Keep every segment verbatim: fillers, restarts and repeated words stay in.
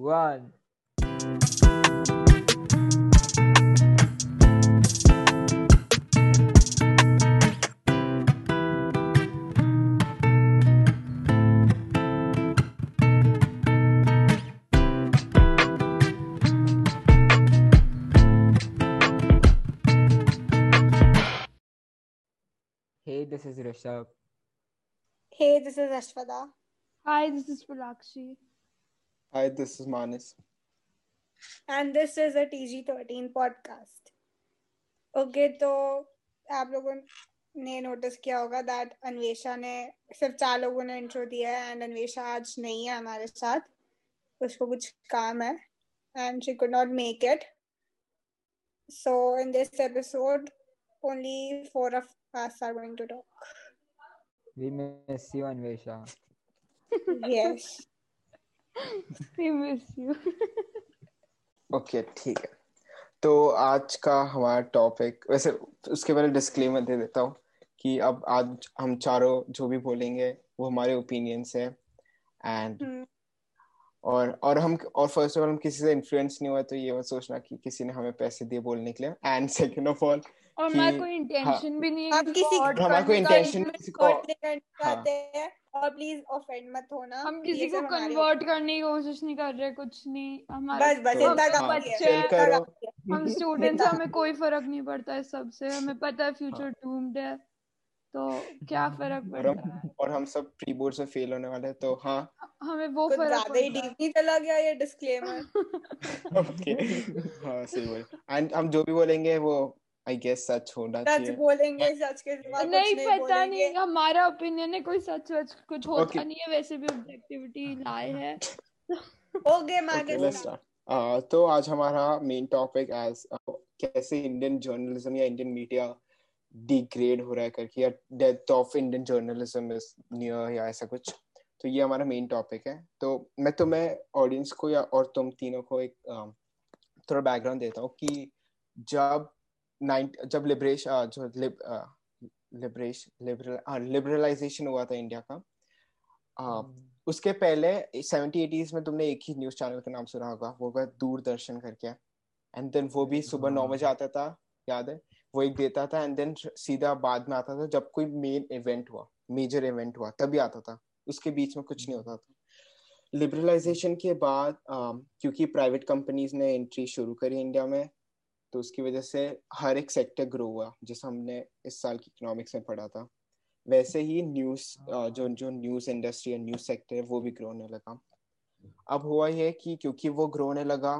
one. Hey, this is Rishab. Hey, this is Ashwada. Hi, this is Pulakshi. Hi, this is Manish. And this is a T G thirteen podcast. Okay, तो आप लोगों ने notice किया होगा that invoices ने सिर्फ चार लोगों ने इंट्रो दिया है and अन्वेशा आज नहीं है हमारे साथ. उसको कुछ काम है and she could not make it. So in this episode, only four of us are going to talk. We miss you, Anvesha. Yes. We miss you. Okay, ठीक है. तो आज का हमारा टॉपिक, वैसे उसके पहले डिस्क्लेमर दे देता हूँ कि अब आज हम चारों जो भी बोलेंगे वो हमारे ओपिनियंस हैं एंड hmm. और और हम और फर्स्ट ऑफ ऑल हम किसी से इन्फ्लुएंस नहीं हुआ, तो ये मत सोचना कि किसी ने हमें पैसे दिए बोलने के लिए एंड सेकंड ऑफ ऑल और हमारा कोई इंटेंशन भी नहीं है किसी को हमारा कोई इंटेंशन किसी को करते हैं और प्लीज ऑफेंड मत होना, हम किसी को कन्वर्ट करने की कोशिश नहीं कर रहे, कुछ नहीं, हमारा बस बस इतना काम है, हम स्टूडेंट्स, हमें कोई फर्क नहीं पड़ता इस सब से, हमें पता है फ्यूचर डूम्ड है, तो क्या फर्क पड़ता है, और हम सब प्री बोर्ड से फेल होने वाले हैं, तो हाँ हमें वो फर्क नहीं डीप चला गया ये डिस्क्लेमर. ओके हां सही बोल एंड हम जो भी बोलेंगे वो I guess सच होना चाहिए. सच बोलेंगे, सच के सिवा कुछ नहीं बोलेंगे. नहीं पता नहीं, हमारा ओपिनियन है, कोई सच सच कुछ होता नहीं है, वैसे भी ऑब्जेक्टिविटी लाए है. ओके मागे स्टार्ट. तो आज हमारा मेन टॉपिक एज कैसे इंडियन जर्नलिज्म या इंडियन मीडिया डिग्रेड हो रहा है करके, या death of Indian journalism is near या ऐसा कुछ, तो ये हमारा मेन टॉपिक है. तो मैं तो मैं ऑडियंस को या और तुम तीनों को एक थोड़ा बैकग्राउंड देता हूँ कि जब नाइन्टी जब लिबरेश जो लिब, लिबरेश लिबरलाइजेशन हुआ था इंडिया का, आ, उसके पहले सेवेंटी एटीज में तुमने एक ही न्यूज चैनल का नाम सुना होगा, वो होगा दूरदर्शन करके, एंड देन वो भी सुबह नौ बजे आता था, याद है, वो एक देता था एंड देन सीधा बाद में आता था जब कोई मेन इवेंट हुआ, मेजर इवेंट हुआ तभी आता था, उसके बीच में कुछ नहीं होता था. लिबरलाइजेशन के बाद आ, क्योंकि प्राइवेट कंपनीज ने एंट्री शुरू करी इंडिया में, तो उसकी वजह से हर एक सेक्टर ग्रो हुआ, जैसे हमने इस साल की इकोनॉमिक्स में पढ़ा था, वैसे ही न्यूज़ जो जो न्यूज़ इंडस्ट्री है, न्यूज़ सेक्टर है, वो भी ग्रो होने लगा. अब हुआ ये कि क्योंकि वो ग्रो होने लगा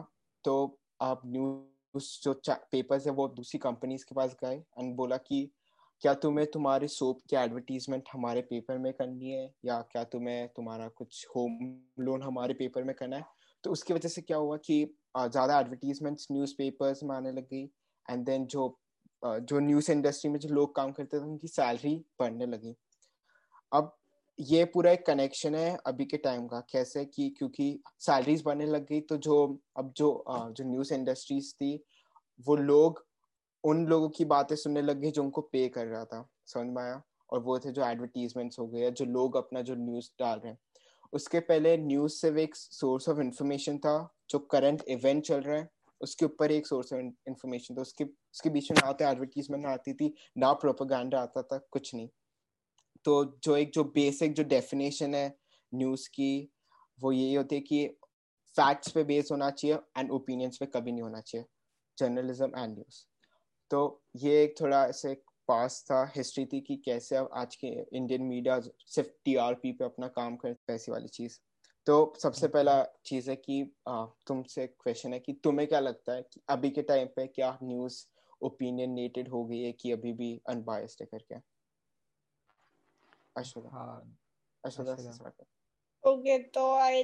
तो आप न्यूज़ जो पेपर्स है वो दूसरी कंपनीज के पास गए एंड बोला कि क्या तुम्हें तुम्हारे सोप की एडवर्टीजमेंट हमारे पेपर में करनी है, या क्या तुम्हें तुम्हारा कुछ होम लोन हमारे पेपर में करना है. तो उसकी वजह से क्या हुआ कि ज़्यादा एडवर्टीजमेंट्स न्यूज़पेपर्स में आने लग गई एंड देन जो जो न्यूज़ इंडस्ट्री में जो लोग काम करते थे उनकी सैलरी बढ़ने लगी. अब ये पूरा एक कनेक्शन है अभी के टाइम का, कैसे कि क्योंकि सैलरीज बढ़ने लग गई तो जो अब जो जो न्यूज़ इंडस्ट्रीज थी वो लोग उन लोगों की बातें सुनने लग गई जो उनको पे कर रहा था, समझ में आया, और वो थे जो एडवर्टीजमेंट्स हो गए, जो लोग अपना जो न्यूज़ डाल रहे हैं. उसके पहले न्यूज़ से एक सोर्स ऑफ इन्फॉर्मेशन था, जो करंट इवेंट चल रहा है उसके ऊपर एक सोर्स ऑफ इन्फॉर्मेशन था, उसके उसके बीच में ना होता एडवर्टीजमेंट ना आती थी, ना प्रोपेगेंडा आता था, कुछ नहीं. तो जो एक जो बेसिक जो डेफिनेशन है न्यूज़ की वो यही होती है कि फैक्ट्स पे बेस होना चाहिए एंड ओपिनियंस पे कभी नहीं होना चाहिए, जर्नलिज्म एंड न्यूज़. तो ये एक थोड़ा ऐसे पास था, हिस्ट्री थी कि कैसे अब आज के इंडियन मीडिया सिर्फ टी आर पी पे अपना काम करते, ऐसी वाली चीज़. तो सबसे पहला चीज़ है कि तुमसे क्वेश्चन है कि तुम्हें क्या लगता है कि अभी के टाइम पे क्या न्यूज़ ओपिनियनेटेड हो गई है कि अभी भी अनबायस्ड है करके. अश्वदा हाँ अश्वदा ओके. तो आई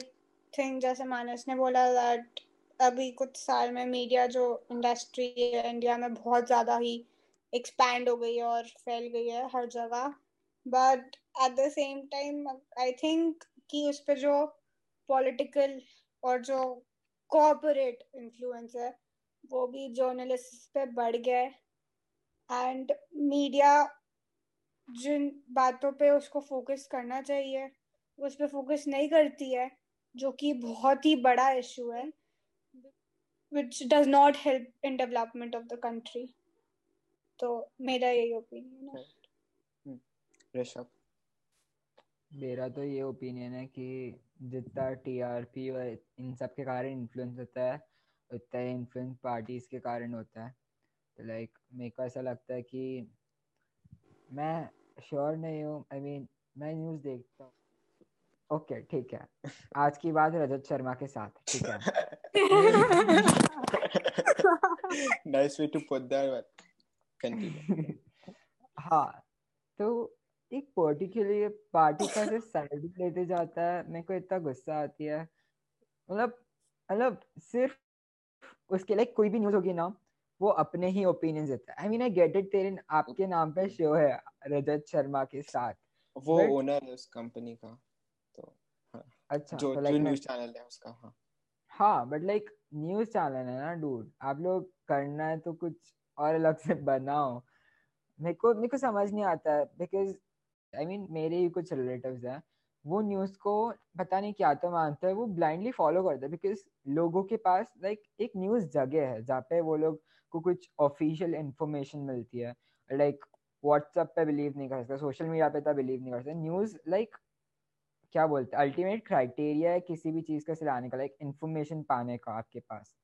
थिंक जैसे मानस ने बोला दैट अभी कुछ साल में मीडिया जो इंडस्ट्री है इंडिया में बहुत ज़्यादा ही एक्सपैंड हो गई है और फैल गई है हर जगह, but at the same time I think कि उस पर जो पॉलिटिकल और जो कॉर्पोरेट इन्फ्लुएंस है वो भी जर्नलिस्ट पे बढ़ गया है, एंड मीडिया जिन बातों पे उसको फोकस करना चाहिए उस पर फोकस नहीं करती है, जो कि बहुत ही बड़ा इशू है, which does not help in development of the country. तो मेरा यही ओपिनियन है. ऋषभ, मेरा तो ये ओपिनियन है कि जितना टीआरपी और इन सब के कारण इन्फ्लुएंस होता है उतना ही इन्फ्लुएंस पार्टीज के कारण होता है. तो लाइक मेरे को ऐसा लगता है कि मैं श्योर नहीं हूँ, आई मीन मैं न्यूज़ देखता हूँ. ओके ठीक है, आज की बात रजत शर्मा के साथ, ठीक है. Nice way to put that, but continue. हाँ, तो एक पर्टिकुलर पार्टी का जो साइड लेते जाता है, मेरे को इतना गुस्सा आती है. मतलब मतलब सिर्फ उसके लाइक कोई भी न्यूज़ होगी ना, वो अपने ही ओपिनियन देता है. I mean I get it, तेरे आपके नाम पे शो है रजत शर्मा के साथ, वो ओनर है उस कंपनी का, तो अच्छा जो न्यूज़ चैनल है उसका. हाँ हाँ, बट लाइक न्यूज़ चैनल है ना डूड, आप लोग करना है तो कुछ और अलग से बनाओ. मेरे को मेरे को समझ नहीं आता, बिकॉज आई मीन मेरे ही कुछ रिलेटिव्स हैं, वो न्यूज़ को पता नहीं क्या तो मानते हैं, वो ब्लाइंडली फॉलो करते हैं, बिकॉज लोगों के पास लाइक एक न्यूज़ जगह है जहाँ पे वो लोग को कुछ ऑफिशियल इन्फॉर्मेशन मिलती है. लाइक व्हाट्सएप पे बिलीव नहीं कर सकते, सोशल मीडिया पे तो बिलीव नहीं कर सकते. न्यूज़ लाइक क्या बोलते हैं, अल्टीमेट क्राइटेरिया है किसी भी चीज़ का चलाने का, लाइक इन्फॉर्मेशन पाने का आपके पास.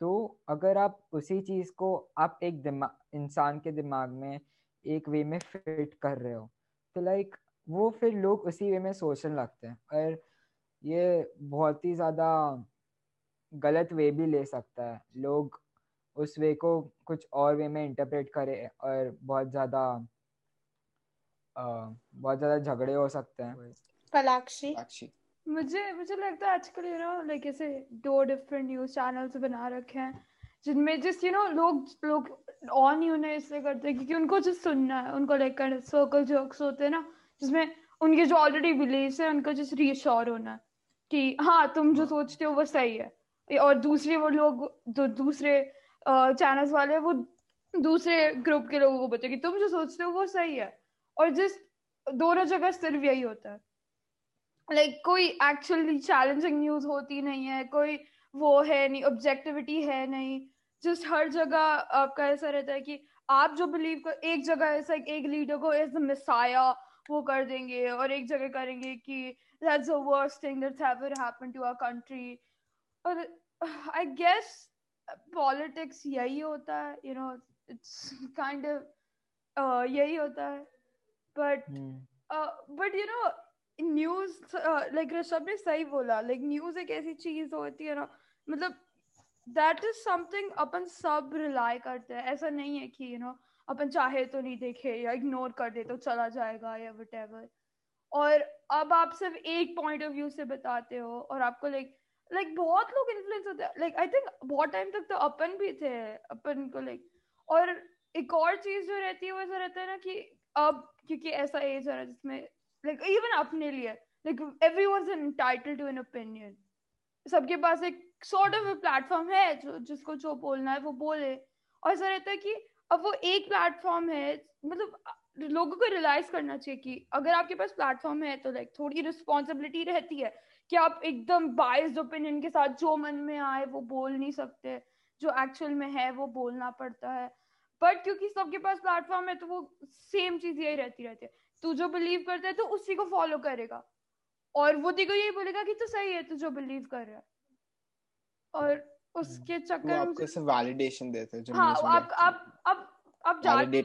तो अगर आप उसी चीज़ को आप एक दिमाग इंसान के दिमाग में एक वे में फिट कर रहे हो, तो लाइक वो फिर लोग उसी वे में सोचने लगते हैं, और ये बहुत ही ज़्यादा गलत वे भी ले सकता है. लोग उस वे को कुछ और वे में इंटरप्रेट करें और बहुत ज़्यादा बहुत ज़्यादा झगड़े हो सकते हैं. पलाक्षी, मुझे मुझे लगता है आजकल यू नो लाइक ऐसे दो डिफरेंट न्यूज़ चैनल्स बना रखे हैं, जिनमें जस्ट यू नो लोग लोग ऑन यू ने इसलिए करते हैं क्योंकि उनको जस्ट सुनना है. उनको लाइक सर्कल जोक्स होते हैं ना, जिसमें उनके जो ऑलरेडी बिलीव्स हैं उनको जस्ट रीश्योर होना है कि हाँ तुम जो सोचते हो वो सही है. और दूसरे वो लोग जो दूसरे चैनल्स वाले वो दूसरे ग्रुप के लोगों को बताते कि तुम जो सोचते हो वो सही है. और जस्ट दोनों जगह सिर्फ यही होता है, लाइक like, कोई एक्चुअली चैलेंजिंग न्यूज होती नहीं है, कोई वो है नहीं, ऑब्जेक्टिविटी है नहीं. जस्ट हर जगह आपका ऐसा रहता है कि आप जो बिलीव कर, एक जगह ऐसा एक लीडर को एज द मेसाया वो कर देंगे, और एक जगह करेंगे कि that's the worst thing that's ever happened to our country. और आई गेस पॉलिटिक्स यही होता है, you know it's kind of यही होता है. But but you know news like Rishabh ने सही बोला, लाइक न्यूज एक ऐसी चीज होती है ना, मतलब दैट इज समथिंग अपन सब रिलाई करते हैं. ऐसा नहीं है कि यू नो अपन चाहे तो नहीं देखे या इग्नोर कर दे तो चला जाएगा या व्हाटएवर. और अब आप सिर्फ एक पॉइंट ऑफ व्यू से बताते हो, और आपको लाइक लाइक बहुत लोग इन्फ्लुएंस होते हैं. लाइक आई थिंक बहुत टाइम तक तो अपन भी थे, अपन को लाइक. और एक और चीज जो रहती है वो ऐसा रहता है ना कि अब क्योंकि ऐसा एज हो रहा है जिसमें like even अपने लिए like everyone's entitled to an opinion. सबके पास एक sort of a platform है जो जिसको जो बोलना है वो बोले. और ऐसा रहता है कि अब वो एक platform है, मतलब लोगों को realize करना चाहिए कि अगर आपके पास platform है तो like थोड़ी responsibility रहती है कि आप एकदम biased opinion के साथ जो मन में आए वो बोल नहीं सकते, जो actual में है वो बोलना पड़ता है. बट क्योंकि सबके पास प्लेटफॉर्म है तो वो सेम चीज यही रहती रहती है, तू जो बिलीव करता है तो उसी को फॉलो करेगा, और वो देखो यही बोलेगा कि तो सही है तू जो बिलीव कर रहा है. और उसके चक्कर में आपको सिर्फ वैलिडेशन देते हैं. हाँ, आप आप आप आप जाते हो, आप जाते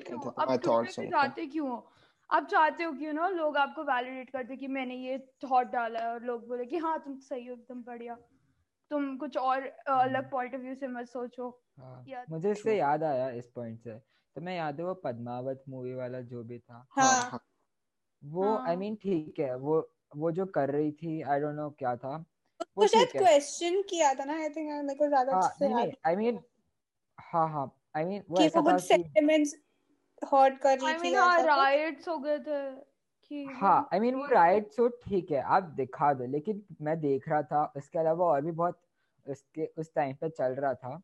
क्यों हो, आप चाहते हो कि यू नो लोग आपको वैलिडेट करते कि मैंने ये थॉट डाला है, और लोग बोले कि हाँ तुम सही हो, एकदम बढ़िया, तुम कुछ और अलग पॉइंट ऑफ व्यू से मत सोचो. हाँ, मुझे इससे याद आया, इस पॉइंट से तो मैं याद है वो पद्मावत मूवी वाला जो भी था. हाँ, वो आई मीन ठीक है, वो वो जो कर रही थी आई डोंट नो क्या था, वो शायद क्वेश्चन किया था ना आई थिंक, मेरे को ज्यादा अच्छे से आई मीन हाँ हाँ आई मीन वो ऐसा था कि सेंटिमेंट्स हर्ट कर रही थी. आई मीन हाँ, राइट्स हो गए थे. हाँ आई I मीन mean, वो राइट सो ठीक है आप दिखा दो, लेकिन मैं देख रहा था उसके अलावा और भी बहुत उसके उस टाइम पे चल रहा था.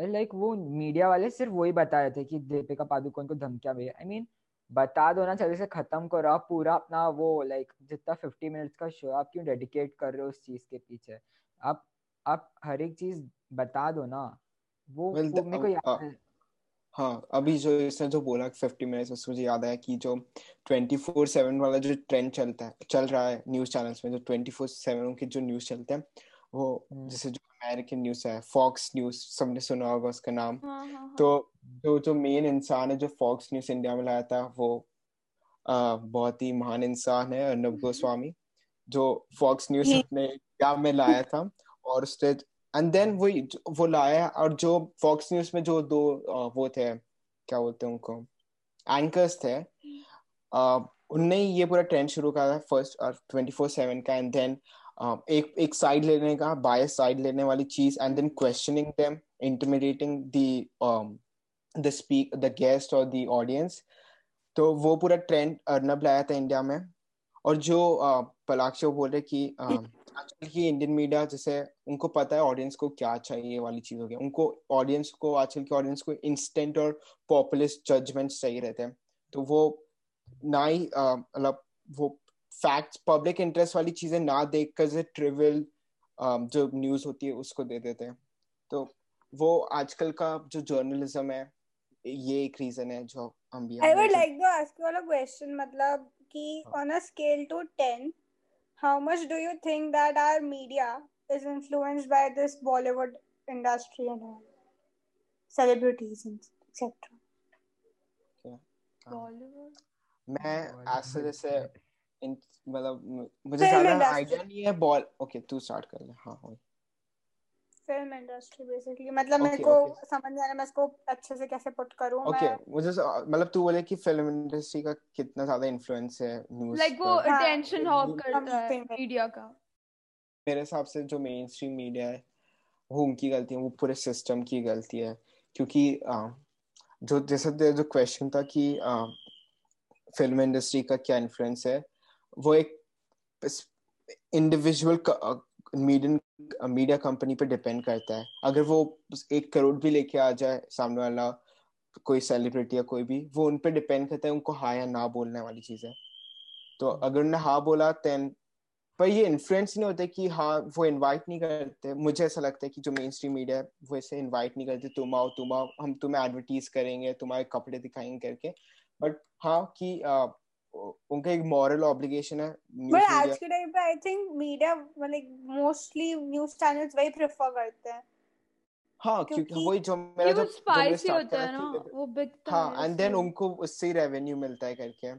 लाइक like, वो मीडिया वाले सिर्फ वही बता रहे थे कि दीपिका पादुकोण को धमकियां मिली. आई मीन बता दो ना जल्दी से, खत्म करो आप पूरा अपना वो लाइक जितना पचास मिनट्स का शो, आप क्यों डेडिकेट कर रहे हो उस चीज के पीछे? आप आप हर एक चीज बता दो ना वो, well, वो मेरे को याद है। हाँ, अभी जो इसने जो बोला पचास मिनट्स, उसको मुझे याद आया कि जो चौबीस बटा सात वाला जो ट्रेंड चलता है चल रहा है न्यूज चैनल्स में, जो चौबीस बटा सात के जो न्यूज चलते हैं वो, जैसे जो अमेरिकन न्यूज है फॉक्स न्यूज, सबने सुना होगा उसका नाम। हाँ, हाँ, तो जो जो मेन इंसान है जो फॉक्स न्यूज इंडिया में लाया था वो आ, बहुत ही महान इंसान है, अर्नब गोस्वामी, जो फॉक्स न्यूज अपने इंडिया में लाया था। और उसने एंड देन वो वो लाया, और जो फॉक्स न्यूज में जो दो वो थे, क्या बोलते हैं उनको, एंकर्स थे, उनने ये पूरा ट्रेंड शुरू करा था फर्स्ट ट्वेंटी फोर सेवन का। एंड देन एक एक साइड लेने का, बायस साइड लेने वाली चीज, and then questioning them, intimidating the the speak the guest और द ऑडियंस। तो वो पूरा ट्रेंड अर्नब लाया था इंडिया में। और जो पलाक्ष बोल रहे कि आजकल की इंडियन मीडिया जैसे उनको पता है ऑडियंस को क्या चाहिए वाली चीज हो गया, उनको ऑडियंस को आजकल की ऑडियंस को इंस्टेंट और पॉपुलिस्ट जजमेंट्स चाहिए रहते हैं। तो वो ना ही मतलब वो फैक्ट्स, पब्लिक इंटरेस्ट वाली चीजें ना देख कर जो ट्रिवियल जो न्यूज होती है उसको दे देते हैं। तो वो आजकल का जो जर्नलिज्म है, ये एक रीजन है जो हम भी। I would like to ask you a question, मतलब कि on a scale to ten, how much do you think that our media is influenced by this Bollywood industry and all? Celebrities, et cetera. Yeah. Bollywood? मैं ऐसे जैसे मतलब मुझे ज़्यादा idea नहीं है बॉल। Okay, तू start कर ले। हाँ हाँ। Film industry basically, मतलब मेरे को समझ नहीं आ रहा मैं इसको अच्छे से कैसे put करूँ मैं। Okay, मुझे मतलब तू बोले कि film industry का कितना ज़्यादा influence है news। Like वो attention hog करता है media का। मेरे हिसाब से जो mainstream media है, वो उनकी गलती है, वो पूरे system की गलती है, क्योंकि जो जैसे जो question था कि film industry का क्या influence है, वो एक individual मीडिया मीडिया कंपनी पे डिपेंड करता है। अगर वो एक करोड़ भी लेके आ जाए सामने वाला कोई सेलिब्रिटी या कोई भी, वो उन पे डिपेंड करता है उनको हाँ या ना बोलने वाली चीज है। तो अगर उन्हें हाँ बोला देन, पर ये इन्फ्लुएंस नहीं होता कि हाँ, वो इन्वाइट नहीं करते। मुझे ऐसा लगता है कि जो मेन स्ट्रीम मीडिया है वो ऐसे इन्वाइट नहीं करते, तुम आओ तुम आओ हम तुम्हें एडवर्टीज करेंगे, तुम्हारे कपड़े दिखाएंगे करके। बट हाँ कि उनका एक मॉरल ऑब्लिगेशन है। बट आज के टाइम पे आई थिंक मीडिया मतलब मोस्टली न्यूज़ चैनल्स वही प्रेफर करते हैं। हाँ, क्योंकि वही जो मेरा जो स्पाइसी होता है ना वो बिग। हाँ, एंड देन उनको उससे रेवेन्यू मिलता है करके,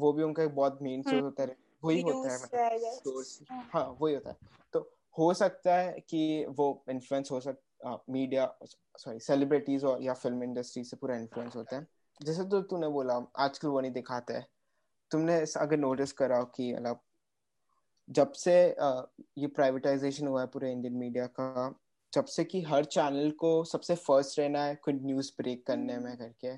वो भी उनका एक बहुत मेन सोर्स होता है, वही होता है सोर्स। हाँ, वही होता है। तो हो सकता है कि वो इन्फ्लुएंस हो सकता मीडिया सॉरी सेलिब्रिटीज और या फिल्म इंडस्ट्री से पूरा इन्फ्लुएंस होता है। जैसे तो तूने बोला आजकल वो नहीं दिखाता है, तुमने अगर नोटिस करा कि मतलब जब से ये प्राइवेटाइजेशन हुआ है पूरे इंडियन मीडिया का, जब से कि हर चैनल को सबसे फर्स्ट रहना है कोई न्यूज ब्रेक करने में करके,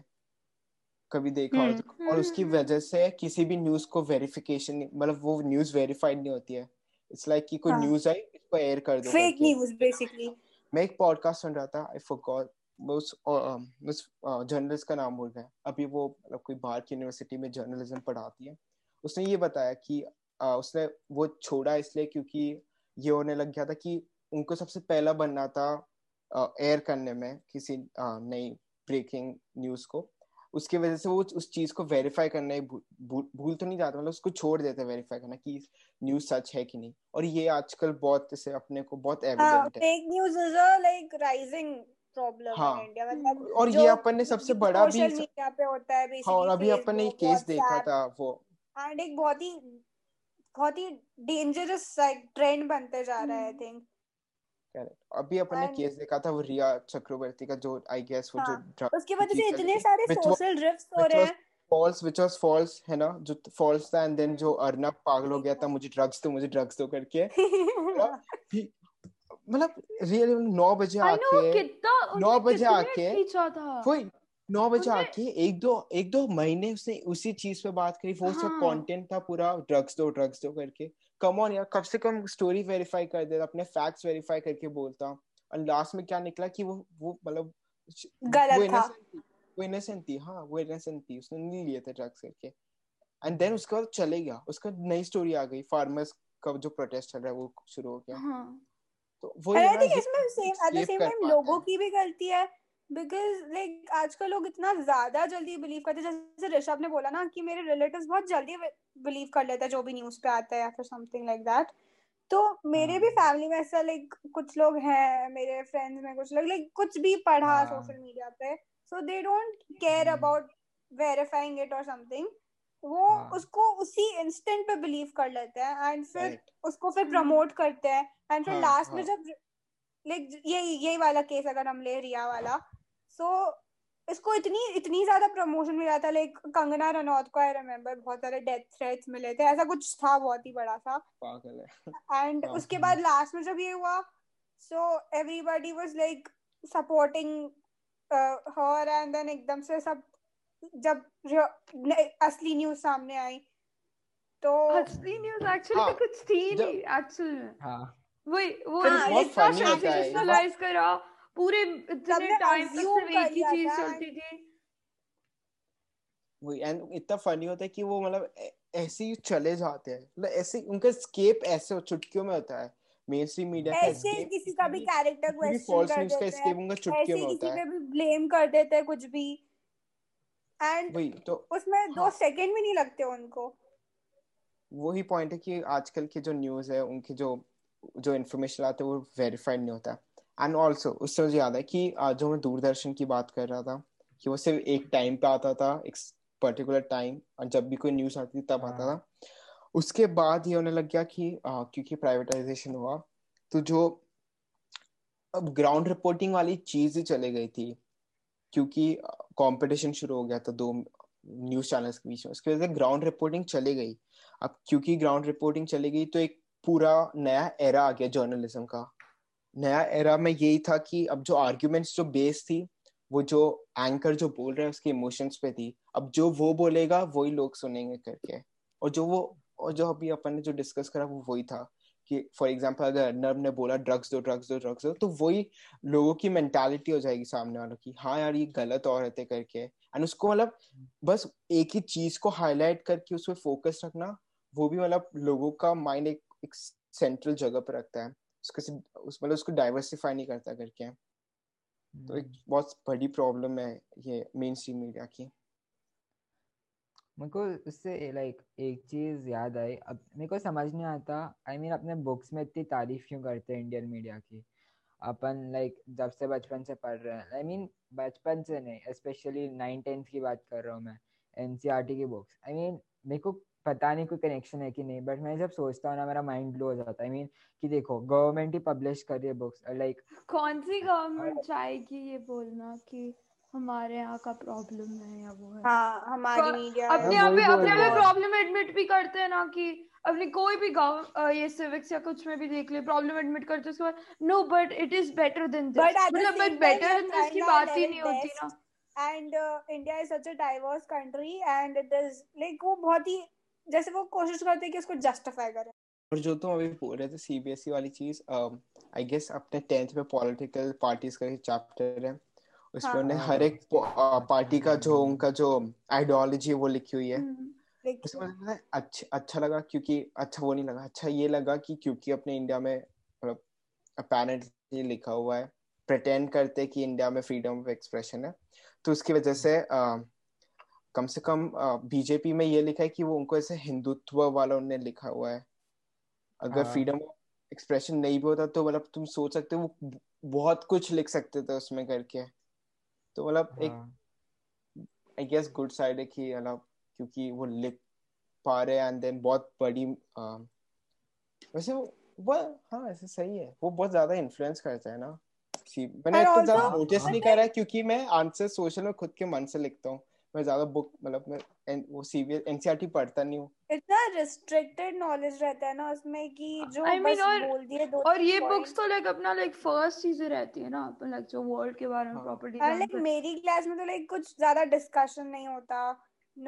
कभी देखा हो तो। और उसकी वजह से किसी भी न्यूज को वेरिफिकेशन मतलब वो न्यूज वेरीफाइड नहीं होती है। इट्स लाइक कि कोई न्यूज आई इसको एयर कर दो, फेक न्यूज बेसिकली। मैं एक पॉडकास्ट सुन रहा था, आई फॉरगॉट उस जर्नलिस्ट का नाम बोल रहा है, अभी वो मतलब कोई बाहर की यूनिवर्सिटी में जर्नलिज्म पढ़ाती है। उसने ये बताया कि उसने वो छोड़ा इसलिए क्योंकि ये होने लग गया था कि उनको सबसे पहला बनना था एयर करने में किसी नई ब्रेकिंग न्यूज को, उसकी वजह से वो उस चीज को वेरीफाई करने भूल तो नहीं जाता, मतलब उसको छोड़ देते वेरीफाई करना कि न्यूज सच है कि नहीं। और ये आजकल बहुत से अपने को बहुत एविडेंट है, fake news is like rising problem है इंडिया मतलब। और ये अपन ने सबसे बड़ा भी यहाँ पे होता है बेसिकली। और अभी अपन ने केस देखा था वो, एंड एक बहुत ही बहुत ही डेंजरस ट्रेंड बनते जा रहा है आई थिंक। करेक्ट, अभी अपन ने केस देखा था वो रिया चक्रवर्ती का जो आई गेस वो जो उसके वजह से इतने सारे सोशल रिफ्ट्स हो रहे हैं। फॉल्स व्हिच वाज फॉल्स है ना, जो फॉल्स था। एंड देन जो अर्नब पागल हो गया था मुझे ड्रग्स दो मुझे ड्रग्स दो करके, मतलब रियली नौ बजे आके नौ बजे आके वही नौ बजे आके एक दो एक दो महीने उसने उसी चीज पे बात करी। वो सब कंटेंट था पूरा ड्रग्स दो ड्रग्स दो करके। कम ऑन यार, कम से कम स्टोरी वेरीफाई कर देता, अपने फैक्ट्स वेरीफाई करके बोलता। और लास्ट में क्या निकला कि वो वो मतलब गलत था। वो इनोसेंट थी, हाँ वो इनोसेंट थी, उसने नहीं लिए थे ड्रग्स करके। एंड देन उसके बाद चले गया, उसका नई स्टोरी आ गई, फार्मर्स का जो प्रोटेस्ट चल रहा है वो शुरू हो गया। हाँ। तो वो इसमें same at the same time लोगों की भी गलती है, बिकॉज लाइक आजकल लोग इतना ज्यादा जल्दी बिलीव करते हैं। जैसे ऋषभ ने बोला ना कि मेरे रिलेटिव्स बहुत जल्दी बिलीव कर लेते हैं जो भी न्यूज पे आता है या फिर समथिंग लाइक दैट। तो मेरे भी फैमिली में ऐसा लाइक कुछ लोग हैं, मेरे फ्रेंड्स में कुछ लोग लाइक कुछ भी पढ़ा सोशल मीडिया पे, so they don't care about verifying it और समथिंग, वो उसको उसी इंस्टेंट पे बिलीव कर लेते हैं एंड फिर उसको फिर प्रमोट करते हैं। एंड फिर लास्ट में जब लाइक ये यही वाला केस अगर हम ले रिया वाला, सो इसको इतनी इतनी ज्यादा प्रमोशन मिला था, लाइक कंगना रनौत को आई रिमेम्बर बहुत सारे डेथ थ्रेट्स मिले थे, ऐसा कुछ था बहुत ही बड़ा सा, पागल है। एंड उसके बाद लास्ट में जब ये हुआ, so everybody was like supporting her, and then एकदम से सब जब असली न्यूज सामने आई तो असली न्यूज एक्चुअली कुछ थी नहीं एक्चुअल में। हां वही वो इतना सेंसेशनलाइज करा पूरे इतने टाइम तक एक ही चीज चलती थी वही। एंड इतना फनी होता है कि वो मतलब ऐसे ही चले जाते हैं, मतलब ऐसे उनका एस्केप ऐसे चुटकियों में होता है। मेनस्ट्रीम मीडिया का एस्केप, किसी का भी कैरेक्टर क्वेश्चन कर देते हैं, एस्केप उनका चुटकियों में होता है, किसी पे भी ब्लेम कर देते हैं कुछ भी। एंड उसमें दो सेकंड भी नहीं लगते उनको। वही पॉइंट है कि आजकल की जो न्यूज है उनकी जो जो इन्फॉर्मेशन आते है वो वेरीफाइड नहीं होता। एंड ऑल्सो उससे मुझे याद है कि जो मैं दूरदर्शन की बात कर रहा था कि वो सिर्फ एक टाइम पे आता था, एक पर्टिकुलर टाइम, और जब भी कोई न्यूज आती थी तब आता था। उसके बाद ये होने लग गया कि आ, क्योंकि प्राइवेटाइजेशन हुआ तो जो अब ग्राउंड रिपोर्टिंग वाली चीज ही चले गई थी, क्योंकि कंपटीशन शुरू हो गया था दो न्यूज चैनल्स के बीच में, उसकी वजह से ग्राउंड रिपोर्टिंग चली गई। अब क्योंकि ग्राउंड रिपोर्टिंग चली गई तो एक पूरा नया एरा आ गया जर्नलिज्म का। नया एरा में यही था कि अब जो आर्ग्यूमेंट्स जो बेस थी वो जो एंकर जो बोल रहे हैं उसके इमोशंस पे थी, अब जो वो बोलेगा वही लोग सुनेंगे करके। और जो वो और जो अभी अपन ने जो डिस्कस करा वो वही था कि फॉर एग्जांपल अगर अर्नब ने बोला ड्रग्स दो ड्रग्स दो ड्रग्स दो, तो वही लोगों की मेंटालिटी हो जाएगी सामने वालों की, हाँ यार ये गलत औरत है करके। एंड उसको मतलब बस एक ही चीज को हाईलाइट करके उस पर फोकस रखना, वो भी मतलब लोगों का माइंड एक, एक सेंट्रल जगह पर रखता है, उस मतलब उसको डाइवर्सिफाई नहीं करता करके। तो एक बहुत बड़ी प्रॉब्लम है ये मेनस्ट्रीम मीडिया की। मेरे को उससे लाइक एक चीज याद आई, अब मेरे को समझ नहीं आता आई I मीन mean, अपने बुक्स में इतनी तारीफ क्यों करते हैं इंडियन मीडिया की। अपन लाइक जब से बचपन से पढ़ रहे हैं, आई मीन बचपन से नहीं, स्पेशली नाइन टेंथ की बात कर रहा हूँ मैं, एनसीईआरटी की बुक्स। आई मीन मेरे को पता नहीं कोई कनेक्शन है कि नहीं, बट मैं जब सोचता हूँ ना मेरा माइंड ब्लो हो जाता है। आई मीन कि देखो गवर्नमेंट ही पब्लिश कर रही है बुक्स, लाइक कौन सी गवर्नमेंट चाहेगी ये बोलना कि हमारे यहाँ का प्रॉब्लम है या वो है। हाँ, हमारी मीडिया अपने आप में अपने आप प्रॉब्लम एडमिट भी करते हैं ना, कि अपने कोई भी गाँव ये सिविक्स या कुछ में भी देख ले, प्रॉब्लम एडमिट करते हैं उसके बाद no but it is better than this, मतलब बट बेटर देन दिस की बात ही नहीं होती ना। And India is such a diverse country and it is like वो बहुत ही जैसे वो कोशिश करते हैं कि उसको जस्टिफाई करें। और जो तुम अभी बोल रहे थे सीबीएसई वाली चीज, आई गेस अपने टेंथ में पॉलिटिकल पार्टीज का चैप्टर है, उसमें उन्हें हर एक पार्टी का जो उनका जो आइडियोलॉजी वो लिखी हुई है। उसमें अच्छा अच्छा लगा क्योंकि अच्छा वो नहीं लगा, अच्छा ये लगा कि क्योंकि अपने इंडिया में मतलब अपैरेंटली लिखा हुआ है, प्रिटेंड करते कि इंडिया में फ्रीडम ऑफ एक्सप्रेशन है, तो उसकी वजह से कम से कम बीजेपी में ये लिखा है कि वो उनको ऐसे हिंदुत्व वाला उन्होंने लिखा हुआ है। अगर फ्रीडम ऑफ एक्सप्रेशन नहीं भी होता तो मतलब तुम सोच सकते हो वो बहुत कुछ लिख सकते थे उसमें करके। तो मतलब एक आई गेस गुड साइड है कि मतलब क्योंकि वो लिख पा रहे हैं एंड देन बहुत बड़ी वैसे वो हाँ ऐसे सही है, वो बहुत ज्यादा इन्फ्लुएंस करता है ना। मैंने इतना ज्यादा नोटिस नहीं करा क्योंकि मैं आंसर सोशल में खुद के मन से लिखता हूँ, मैं ज्यादा बुक मतलब मैं वो सीबीएस एनसीईआरटी पढ़ता नहीं हूँ। इतना रिस्ट्रिक्टेड नॉलेज रहता है ना उसमें कि जो I mean, बस और, बोल दिए दो और ये बुक्स तो लाइक अपना लाइक फर्स्ट चीजें रहती है ना अपन लाइक जो वर्ल्ड के बारे में प्रॉपर्टी लाइक मेरी क्लास में तो लाइक कुछ ज्यादा डिस्कशन नहीं होता,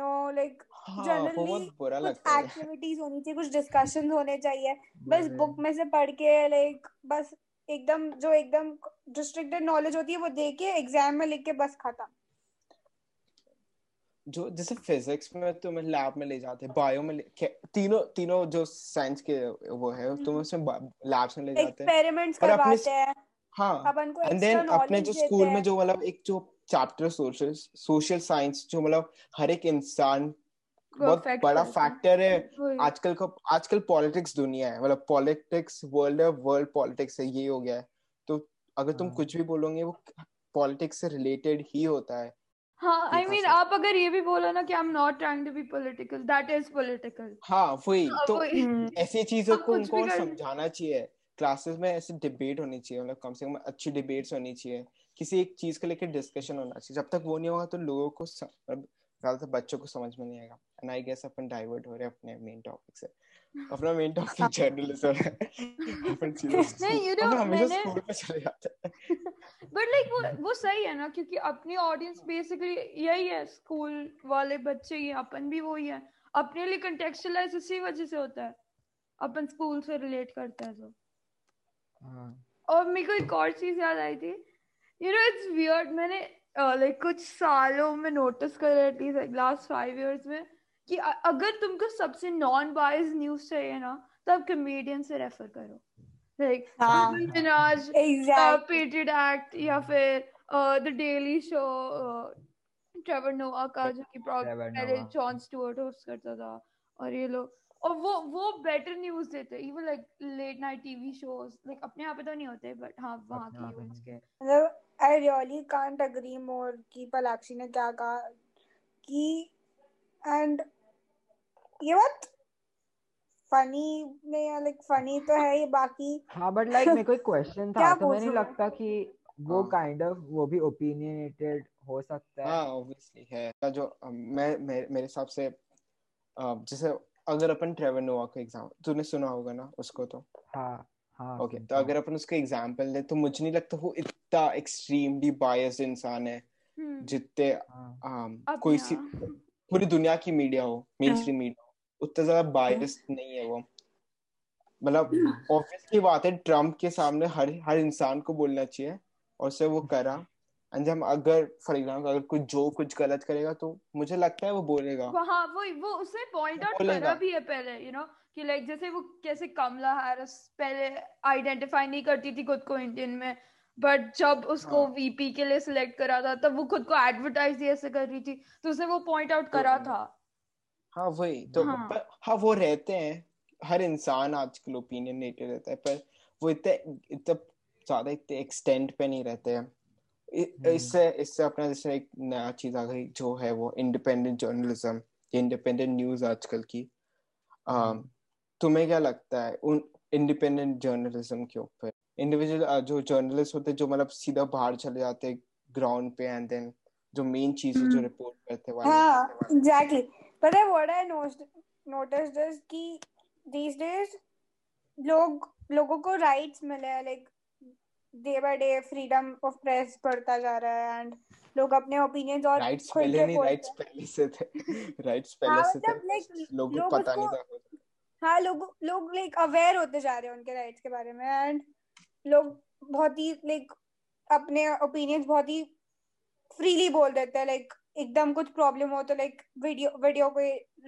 नो लाइक जनरली कुछ एक्टिविटीज होनी चाहिए, कुछ डिस्कशन होने चाहिए, बस बुक में से पढ़ के लाइक बस एकदम जो एकदम रिस्ट्रिक्टेड नॉलेज होती है वो दे के एग्जाम में लिख के बस खत्म। जो जैसे फिजिक्स में तुम्हें लैब में ले जाते हैं, बायो में तीनों तीनों जो साइंस के वो है तुम्हें उसमें लैब्स में ले जाते हैं, एक्सपेरिमेंट्स करवाते हैं, हाँ, एंड देन अपने जो स्कूल में जो मतलब एक जो चैप्टर सोशल सोशल साइंस जो मतलब हर एक इंसान बहुत बड़ा फैक्टर है आजकल का, आजकल पॉलिटिक्स दुनिया है, मतलब पॉलिटिक्स वर्ल्ड है, वर्ल्ड पॉलिटिक्स है, ये हो गया है, तो अगर तुम कुछ भी बोलोगे वो पॉलिटिक्स से रिलेटेड ही होता है. हाँ, I mean, आप अगर ये भी बोलो ना कि I'm not trying to be political, that is political. हाँ, वही, तो ऐसी चीजों को उनको समझाना चाहिए, क्लासेस में ऐसे डिबेट होनी चाहिए, मतलब कम से कम अच्छी डिबेट्स होनी चाहिए, किसी एक चीज को लेकर डिस्कशन होना चाहिए. जब तक वो नहीं होगा तो लोगों को, ज्यादातर बच्चों को समझ में नहीं आएगा. And I guess अपन डाइवर्ट हो रहे हैं अपने मेन टॉपिक से. अपना मेन टॉपिक जर्नलिज्म है. अपन सीरियस नहीं, यू डोंट हमेशा स्कूल पे चले जाते हैं. बट लाइक वो वो सही है ना, क्योंकि अपनी ऑडियंस बेसिकली यही है, स्कूल वाले बच्चे ही, अपन भी वही है. अपने लिए कंटेक्चुअलाइज इसी वजह से होता है, अपन स्कूल से रिलेट करते हैं. तो और मेरे को एक और चीज याद आई थी, यू नो इट्स वियर्ड, मैंने लाइक कुछ सालों में नोटिस करा, एटलीस्ट लास्ट फाइव इयर्स में, कि अगर तुमको सबसे नॉन बायस न्यूज चाहिए ना तो आप कॉमेडियन से रेफर करो, लाइक मिनाज, पेट्रियट एक्ट, या फिर the daily show Trevor Noah का, जो कि पहले जॉन स्टुअर्ट होस्ट करता था, और ये लोग, और वो वो बेटर न्यूज देते, even like late night TV shows, like अपने यहाँ पे तो नहीं होते, बट हाँ वहाँ की न्यूज के, मतलब I really can't agree more कि पलाक्षी ने क्या कहा कि, एंड ये बात फनी नहीं, लाइक फनी तो है ये बाकी, हाँ, बट लाइक मेरे को एक क्वेश्चन था, तो मुझे नहीं लगता कि वो काइंड ऑफ वो भी ओपिनियनेटेड हो सकता है. हाँ, ऑब्वियसली है. जो मैं मेरे हिसाब से, जैसे अगर अपन ट्रेवर नोआ का एग्जाम, तूने सुना होगा ना उसको, तो हाँ हाँ ओके, तो अगर अपन उसका एग्जाम्पल ले, तो मुझे नहीं लगता वो इतना एक्सट्रीमली बायस्ड इंसान है जितने कोई सी पूरी दुनिया की मीडिया हो, मेन स्ट्रीम मीडिया हो, उतना ज्यादा बायस नहीं है वो. मतलब ऑब्वियसली बात है, ट्रम्प के सामने हर हर इंसान को बोलना चाहिए, और उसे वो करा, एंड हम अगर फॉर एग्जाम्पल अगर कुछ जो कुछ गलत करेगा तो मुझे लगता है वो बोलेगा. हाँ, वो वो उसे पॉइंट आउट करा भी है पहले, यू नो, कि लाइक जैसे वो कैसे कमला हैरिस पहले आइडेंटिफाई नहीं करती थी खुद को इंडियन में, बट जब उसको वीपी के लिए सिलेक्ट करा था तब वो खुद को एडवर्टाइज ऐसे कर रही थी, तो उसने वो पॉइंट आउट करा था. हाँ वही, तो हाँ. पर, हाँ वो रहते हैं, हर इंसान आजकल ओपिनियनेटेड रहता है, पर वो इतने इतना ज्यादा इतने एक्सटेंड पे नहीं रहते हैं. इससे इससे अपना जैसे एक नया चीज आ गई जो है वो इंडिपेंडेंट जर्नलिज्म, इंडिपेंडेंट न्यूज आजकल की. आ, तुम्हें क्या लगता है उन इंडिपेंडेंट जर्नलिज्म के ऊपर? इंडिविजुअल जो जर्नलिस्ट होते हैं जो मतलब सीधा बाहर चले जाते हैं ग्राउंड पे, एंड देन जो मेन चीज है जो रिपोर्ट करते हैं. हाँ, एग्जैक्टली. पता है व्हाट आई नोटिस दिस, कि दीस डेज लोग लोगों को राइट्स मिले हैं, like day by day freedom of press बढ़ता जा रहा है, एंड लोग अपने ओपिनियंस और राइट्स पहले नहीं राइट्स पहले से थे राइट्स पहले से थे लोगों को पता नहीं था. हाँ, लोग लोग लाइक अवेयर होते जा रहे हैं उनके राइट्स के बारे में, एंड लोग बहुत ही लाइक अपने ओपिनियंस बहुत ही फ्रीली बोल देते हैं. लाइक एकदम कुछ प्रॉब्लम हो तो लाइक वीडियो वीडियो को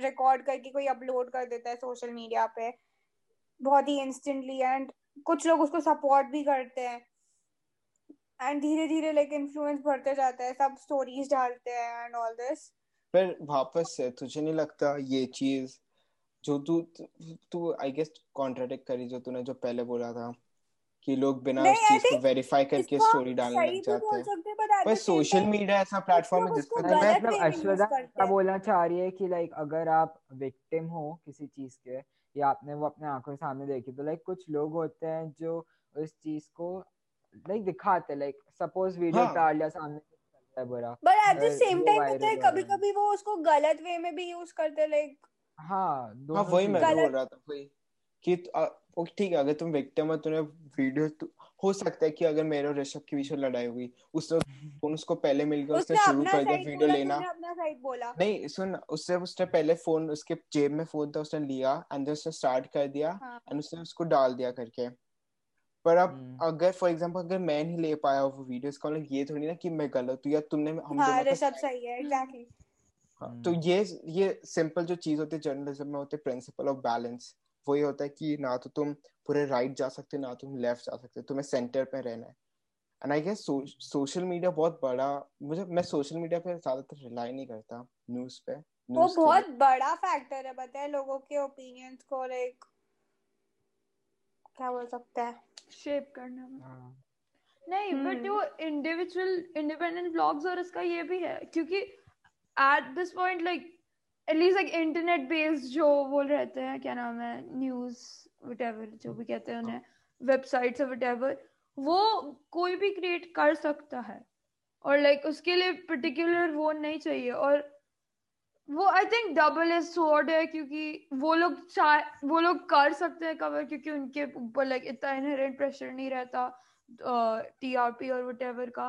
रिकॉर्ड करके कोई अपलोड कर देता है सोशल मीडिया पे बहुत ही इंस्टेंटली, एंड कुछ लोग उसको सपोर्ट भी करते हैं, एंड धीरे धीरे लाइक इन्फ्लुएंस बढ़ते जाता है, सब स्टोरीज डालते हैं एंड ऑल दिस. पर वापस से तुझे नहीं लगता ये चीज जो तू तू आई गेस कॉन्ट्राडिक्ट करी, जो तूने जो पहले बोला था कि लोग बिना उस चीज को वेरीफाई करके स्टोरी डालने लग जाते हैं, पर सोशल मीडिया ऐसा प्लेटफॉर्म है जिसको मैं मतलब अश्वदा का बोलना चाह रही है कि लाइक अगर आप विक्टिम हो किसी चीज के, या आपने वो अपने आंखों के सामने देखी, तो लाइक कुछ लोग होते हैं जो उस चीज को लाइक दिखाते, लाइक सपोज वीडियो डाल लिया सामने, चलता है बुरा, but at the same time पता है कभी-कभी वो उसको गलत वे में भी यूज करते, लाइक हाँ हाँ वही मैं बोल रहा था वही कि ओके ठीक है, अगर तुम विक्टिम हो, तूने वीडियो, हो सकता है कि अगर मेरे और ऋषभ के बीच में लड़ाई हुई, उसने फोन उसको पहले मिल गया, उसने शुरू कर दिया वीडियो लेना, अपना साइड बोला नहीं, सुन, उससे उसने पहले फोन, उसके जेब में फोन था, उसने लिया एंड उसने स्टार्ट कर दिया एंड उसने उसको डाल दिया करके. पर अब अगर फॉर एग्जांपल अगर मैं नहीं ले पाया वो वीडियोस, ये थोड़ी ना कि मैं गलत हूँ या तुमने, हम दोनों, ऋषभ सही है, एग्जैक्टली. hmm. तो ये ये सिंपल जो चीज होती है जर्नलिज्म में होते प्रिंसिपल ऑफ बैलेंस, वही होता है कि ना तो तुम पूरे राइट जा सकते हो ना तुम लेफ्ट जा सकते हो, तुम्हें सेंटर पे रहना है. And I guess social media बहुत बड़ा, मुझे मैं सोशल मीडिया पे ज्यादातर रिलाई नहीं करता न्यूज पे, वो बहुत बड़ा फैक्टर है पता है, लोगों के ओपिनियंस को लाइक क्या बोल सकते हैं शेप करने में. नहीं बट वो इंडिविजुअल इंडिपेंडेंट ब्लॉग्स और इसका ये भी है क्योंकि at this point like at least like internet based जो वो रहते हैं क्या नाम है न्यूज व्हाटएवर जो भी कहते हैं उन्हें, वेबसाइट्स व्हाटएवर, वो कोई भी क्रिएट कर सकता है और लाइक उसके लिए पर्टिकुलर वो नहीं चाहिए. और वो I think double edge sword है क्योंकि वो लोग चाह वो लोग कर सकते हैं कवर क्योंकि उनके ऊपर लाइक इतना इनहेरेंट प्रेशर नहीं रहता टीआरपी और व्हाटएवर का,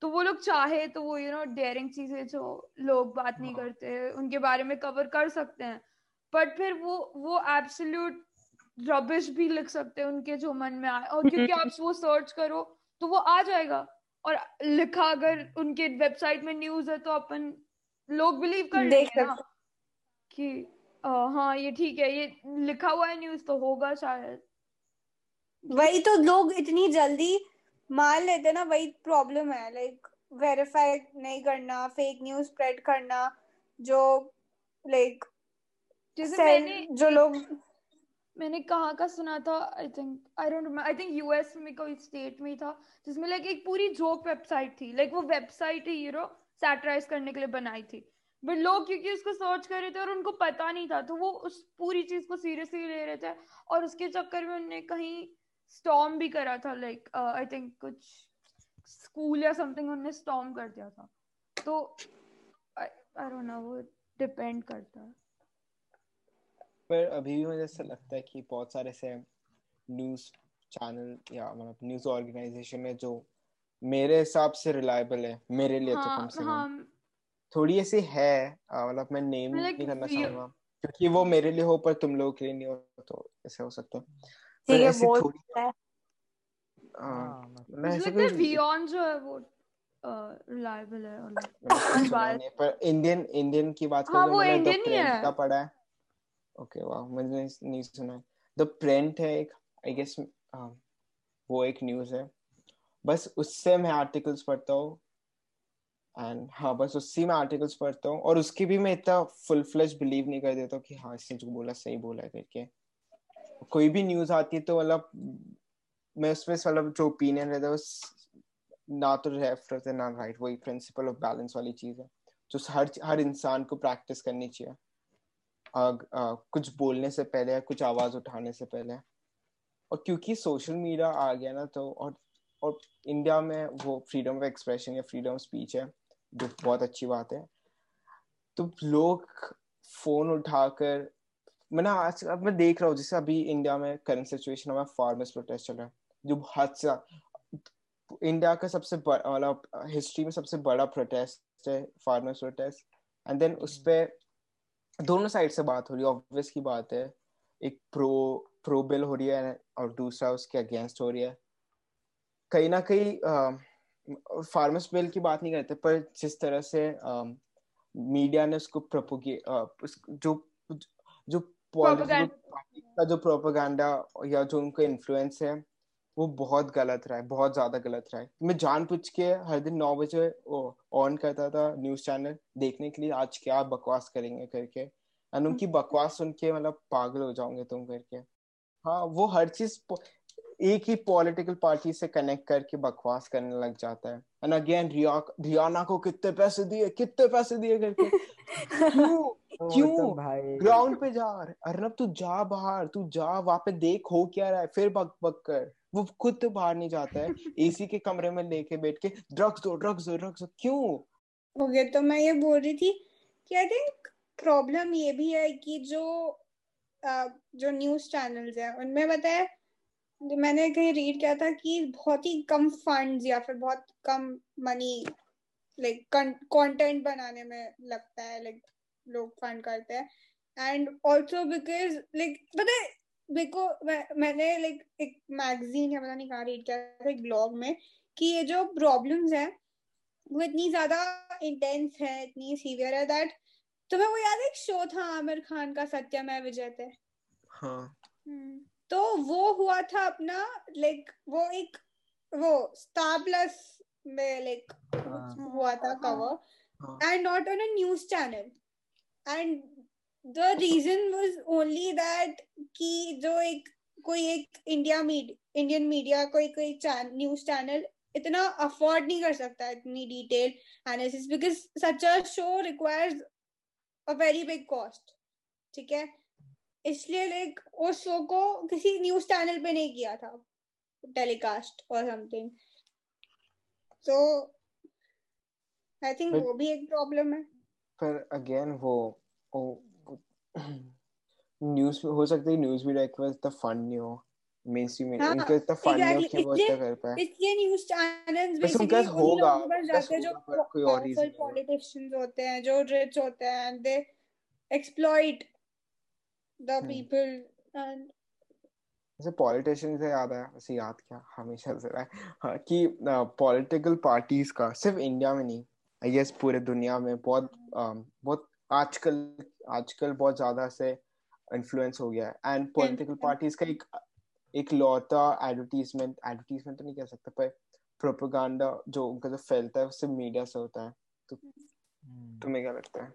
तो वो लोग चाहे तो वो यू नो डेयरिंग चीजें जो लोग बात नहीं करते उनके बारे में कवर कर सकते हैं. बट फिर वो वो एब्सोल्यूट रबिश भी लिख सकते हैं उनके जो मन में आए, और क्योंकि आप वो सर्च करो तो वो आ जाएगा और लिखा अगर उनके वेबसाइट में न्यूज है तो अपन लोग बिलीव कर लेंगे ना कि हाँ ये ठीक है, ये लिखा हुआ है न्यूज तो होगा शायद. वही तो लोग इतनी जल्दी मान लेते ना, वही प्रॉब्लम है लाइक वेरीफाई नहीं करना, फेक न्यूज स्प्रेड करना जो लाइक जो लोग. मैंने कहाँ का सुना था, I think I don't I think US में कोई स्टेट में था जिसमें लाइक एक पूरी जोक वेबसाइट थी, लाइक वो वेबसाइट ही यू नो सैटराइज करने के लिए बनाई थी, बट लोग क्योंकि उसको सर्च कर रहे थे और उनको पता नहीं था तो वो उस पूरी चीज को सीरियसली ले रहे थे और उसके चक्कर में उन्होंने कहीं स्टॉर्म भी करा था लाइक आई थिंक कुछ स्कूल या समथिंग उन्होंने स्टॉर्म कर दिया था. तो आई डोंट नो, वो डिपेंड करता है. पर अभी भी मुझे ऐसा लगता है कि बहुत सारे ऐसे न्यूज़ चैनल या मतलब न्यूज़ ऑर्गेनाइजेशन है जो मेरे हिसाब से रिलायबल है मेरे लिए, हाँ, तो कम से हाँ, कम थोड़ी ऐसी है मतलब मैं नेम नहीं करना चाहूँगा क्योंकि वो मेरे लिए हो पर तुम लोगों के लिए नहीं हो, तो ऐसे हो सकता है. पर ऐसी थोड़ी है मतलब बियॉन्ड जो है वो रिलायबल है. और पर इंडियन इंडियन की बात करें तो मैंने द प्रिंट का पढ़ा है. ओके वाह, मैंने नहीं सुना है. द प्रिंट है एक, आई गेस वो एक न्यूज़ है, बस उससे मैं आर्टिकल्स पढ़ता हूँ एंड हाँ बस उसी में आर्टिकल्स पढ़ता हूँ और उसकी भी मैं इतना फुल फ्लेश बिलीव नहीं कर देता कि हाँ इसने जो बोला सही बोला है करके. कोई भी न्यूज़ आती है तो मतलब मैं उसमें मतलब जो ओपिनियन रहता है वो ना तो लेफ्ट रहता है ना राइट, वही प्रिंसिपल ऑफ बैलेंस वाली चीज़ है जो हर हर इंसान को प्रैक्टिस करनी चाहिए आग, आ, कुछ बोलने से पहले या कुछ आवाज उठाने से पहले. और क्योंकि सोशल मीडिया आ गया ना तो और और इंडिया में वो फ्रीडम ऑफ एक्सप्रेशन या फ्रीडम ऑफ स्पीच है जो बहुत अच्छी बात है, तो लोग फोन उठाकर मैंने आज अब मैं देख रहा हूँ जैसे अभी इंडिया में करंट सिचुएशन में फार्मर्स प्रोटेस्ट चल रहा है जो हद से इंडिया का सबसे बड़ा मतलब हिस्ट्री में सबसे बड़ा प्रोटेस्ट है फार्मर्स प्रोटेस्ट. एंड देन उस पर दोनों साइड से बात हो रही है, ऑब्वियस की बात है, एक प्रो प्रो बिल हो रही है और दूसरा उसके अगेंस्ट हो रही है. कहीं ना कहीं फार्मर्स बिल की बात नहीं करते पर जिस तरह से आ, मीडिया ने उसको प्रोपोगे जो जो पार्टी का जो प्रोपोगंडा या जो उनको इन्फ्लुएंस है वो बहुत गलत रहा है, बहुत ज्यादा गलत रहा है. मैं जानबूझ के हर दिन नौ बजे ऑन करता था न्यूज चैनल देखने के लिए आज क्या बकवास करेंगे करके, एंड उनकी बकवास सुन के मतलब पागल हो जाओगे तुम करके. हाँ वो हर चीज एक ही पॉलिटिकल पार्टी से कनेक्ट करके बकवास करने लग जाता है. एंड अगेन रिया रियाना को कितने पैसे दिए कितने पैसे दिए करके क्यों क्यों ग्राउंड पे जा रहे अर्नब, तू जा बाहर, तू जा वहां पे देख हो क्या रहा है, फिर बक बक कर. वो खुद तो बाहर नहीं जाता है, एसी के कमरे में लेके बैठ के ड्रग्स दो ड्रग्स दो ड्रग्स दो क्यों हो गया. तो मैं ये बोल रही थी कि आई थिंक प्रॉब्लम ये भी है कि जो जो न्यूज चैनल्स हैं उनमें बताया मैंने कहीं रीड किया था कि बहुत ही कम फंड्स या फिर बहुत कम मनी लाइक कंटेंट बनाने में लगता है, लाइक लोग फंड करते हैं. एंड ऑल्सो बिकॉज लाइक पता है देखो मैं, मैंने लाइक एक मैगजीन या पता नहीं कहाँ रीड किया था एक ब्लॉग में कि ये जो प्रॉब्लम्स हैं वो इतनी ज्यादा इंटेंस है, इतनी सीवियर है दैट तुम्हें वो याद है एक शो था आमिर खान का सत्यमेव जयते? हाँ. तो वो हुआ था अपना लाइक वो एक वो स्टार प्लस में लाइक हुआ था cover and not on a news channel and the reason was only that कि जो एक कोई एक इंडिया मीडिया इंडियन मीडिया कोई कोई न्यूज चैनल इतना अफोर्ड नहीं कर सकता इतनी detail analysis because such a show requires a very big cost. ठीक है, इसलिए लाइक उस शो को किसी न्यूज चैनल पे नहीं किया था टेलीकास्ट और समथिंग. सो आई थिंक वो भी एक प्रॉब्लम है. पर अगेन वो न्यूज हो सकती है न्यूज मीडिया के पास तो फंड नहीं हो मेनस्ट्रीम हाँ, इनके तो फंड नहीं कि वो क्या कर पाए. इसलिए न्यूज चैनल्स बेसिकली होगा जाते जो कोई और ही पॉलिटिशियंस होते हैं जो रिच होते हैं and they exploit the people and जैसे पॉलिटिशियन से याद आया वैसे याद क्या हमेशा से रहा है कि पॉलिटिकल पार्टीज का सिर्फ इंडिया में नहीं आई गेस पूरे दुनिया में बहुत बहुत आजकल आजकल बहुत ज्यादा से इन्फ्लुएंस हो गया है एंड पॉलिटिकल पार्टीज का एक एक लौता एडवर्टीजमेंट एडवर्टीजमेंट तो नहीं कह सकता पर प्रोपेगेंडा जो उनका जो फैलता है उससे मीडिया से होता है. तो तुम्हें क्या लगता है?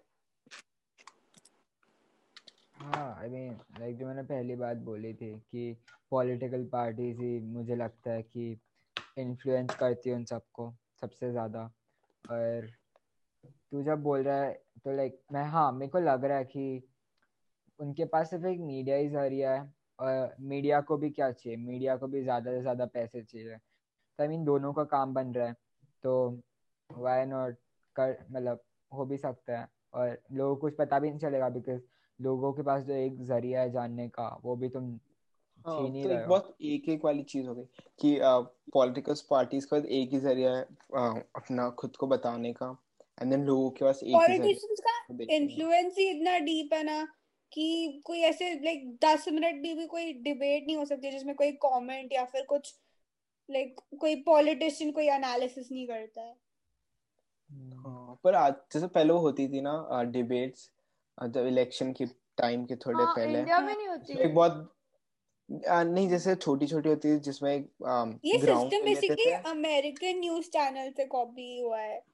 हाँ, आई मीन लाइक जो मैंने पहली बात बोली थी कि पॉलिटिकल पार्टीज ही मुझे लगता है कि इन्फ्लुएंस करती है उन सबको सबसे ज़्यादा. और तू जब बोल रहा है तो लाइक मैं हाँ मेरे को लग रहा है कि उनके पास सिर्फ एक मीडिया ही जरिया है और मीडिया को भी क्या चाहिए, मीडिया को भी ज़्यादा से ज़्यादा पैसे चाहिए. तो आई मीन दोनों का काम बन रहा है तो वाई नॉट कर मतलब हो भी सकता है और लोगों को कुछ पता भी नहीं चलेगा बिकॉज लोगों के पास जो एक जरिया है जानने का वो भी तुम छीन ही रहे हो. बहुत एक-एक वाली चीज हो गई कि पॉलिटिकल पार्टीज का एक ही जरिया है अपना खुद को बताने का एंड देन लोगों के पास एक ही जरिया. पॉलिटिशियंस का इन्फ्लुएंस ही इतना डीप है ना कि कोई ऐसे लाइक दस मिनट भी भी कोई डिबेट नहीं हो सकती जिसमें कोई कमेंट या फिर कुछ लाइक कोई पॉलिटिशियन कोई एनालिसिस नहीं करता है. पर आज जैसे पहले होती थी ना डिबेट्स जब इलेक्शन के टाइम के थोड़े हाँ, पहले इंडिया में नहीं होती एक बहुत नहीं जैसे छोटी छोटी होती है जिसमें एक ये system basically American news channel से कॉपी हुआ है ऐसा.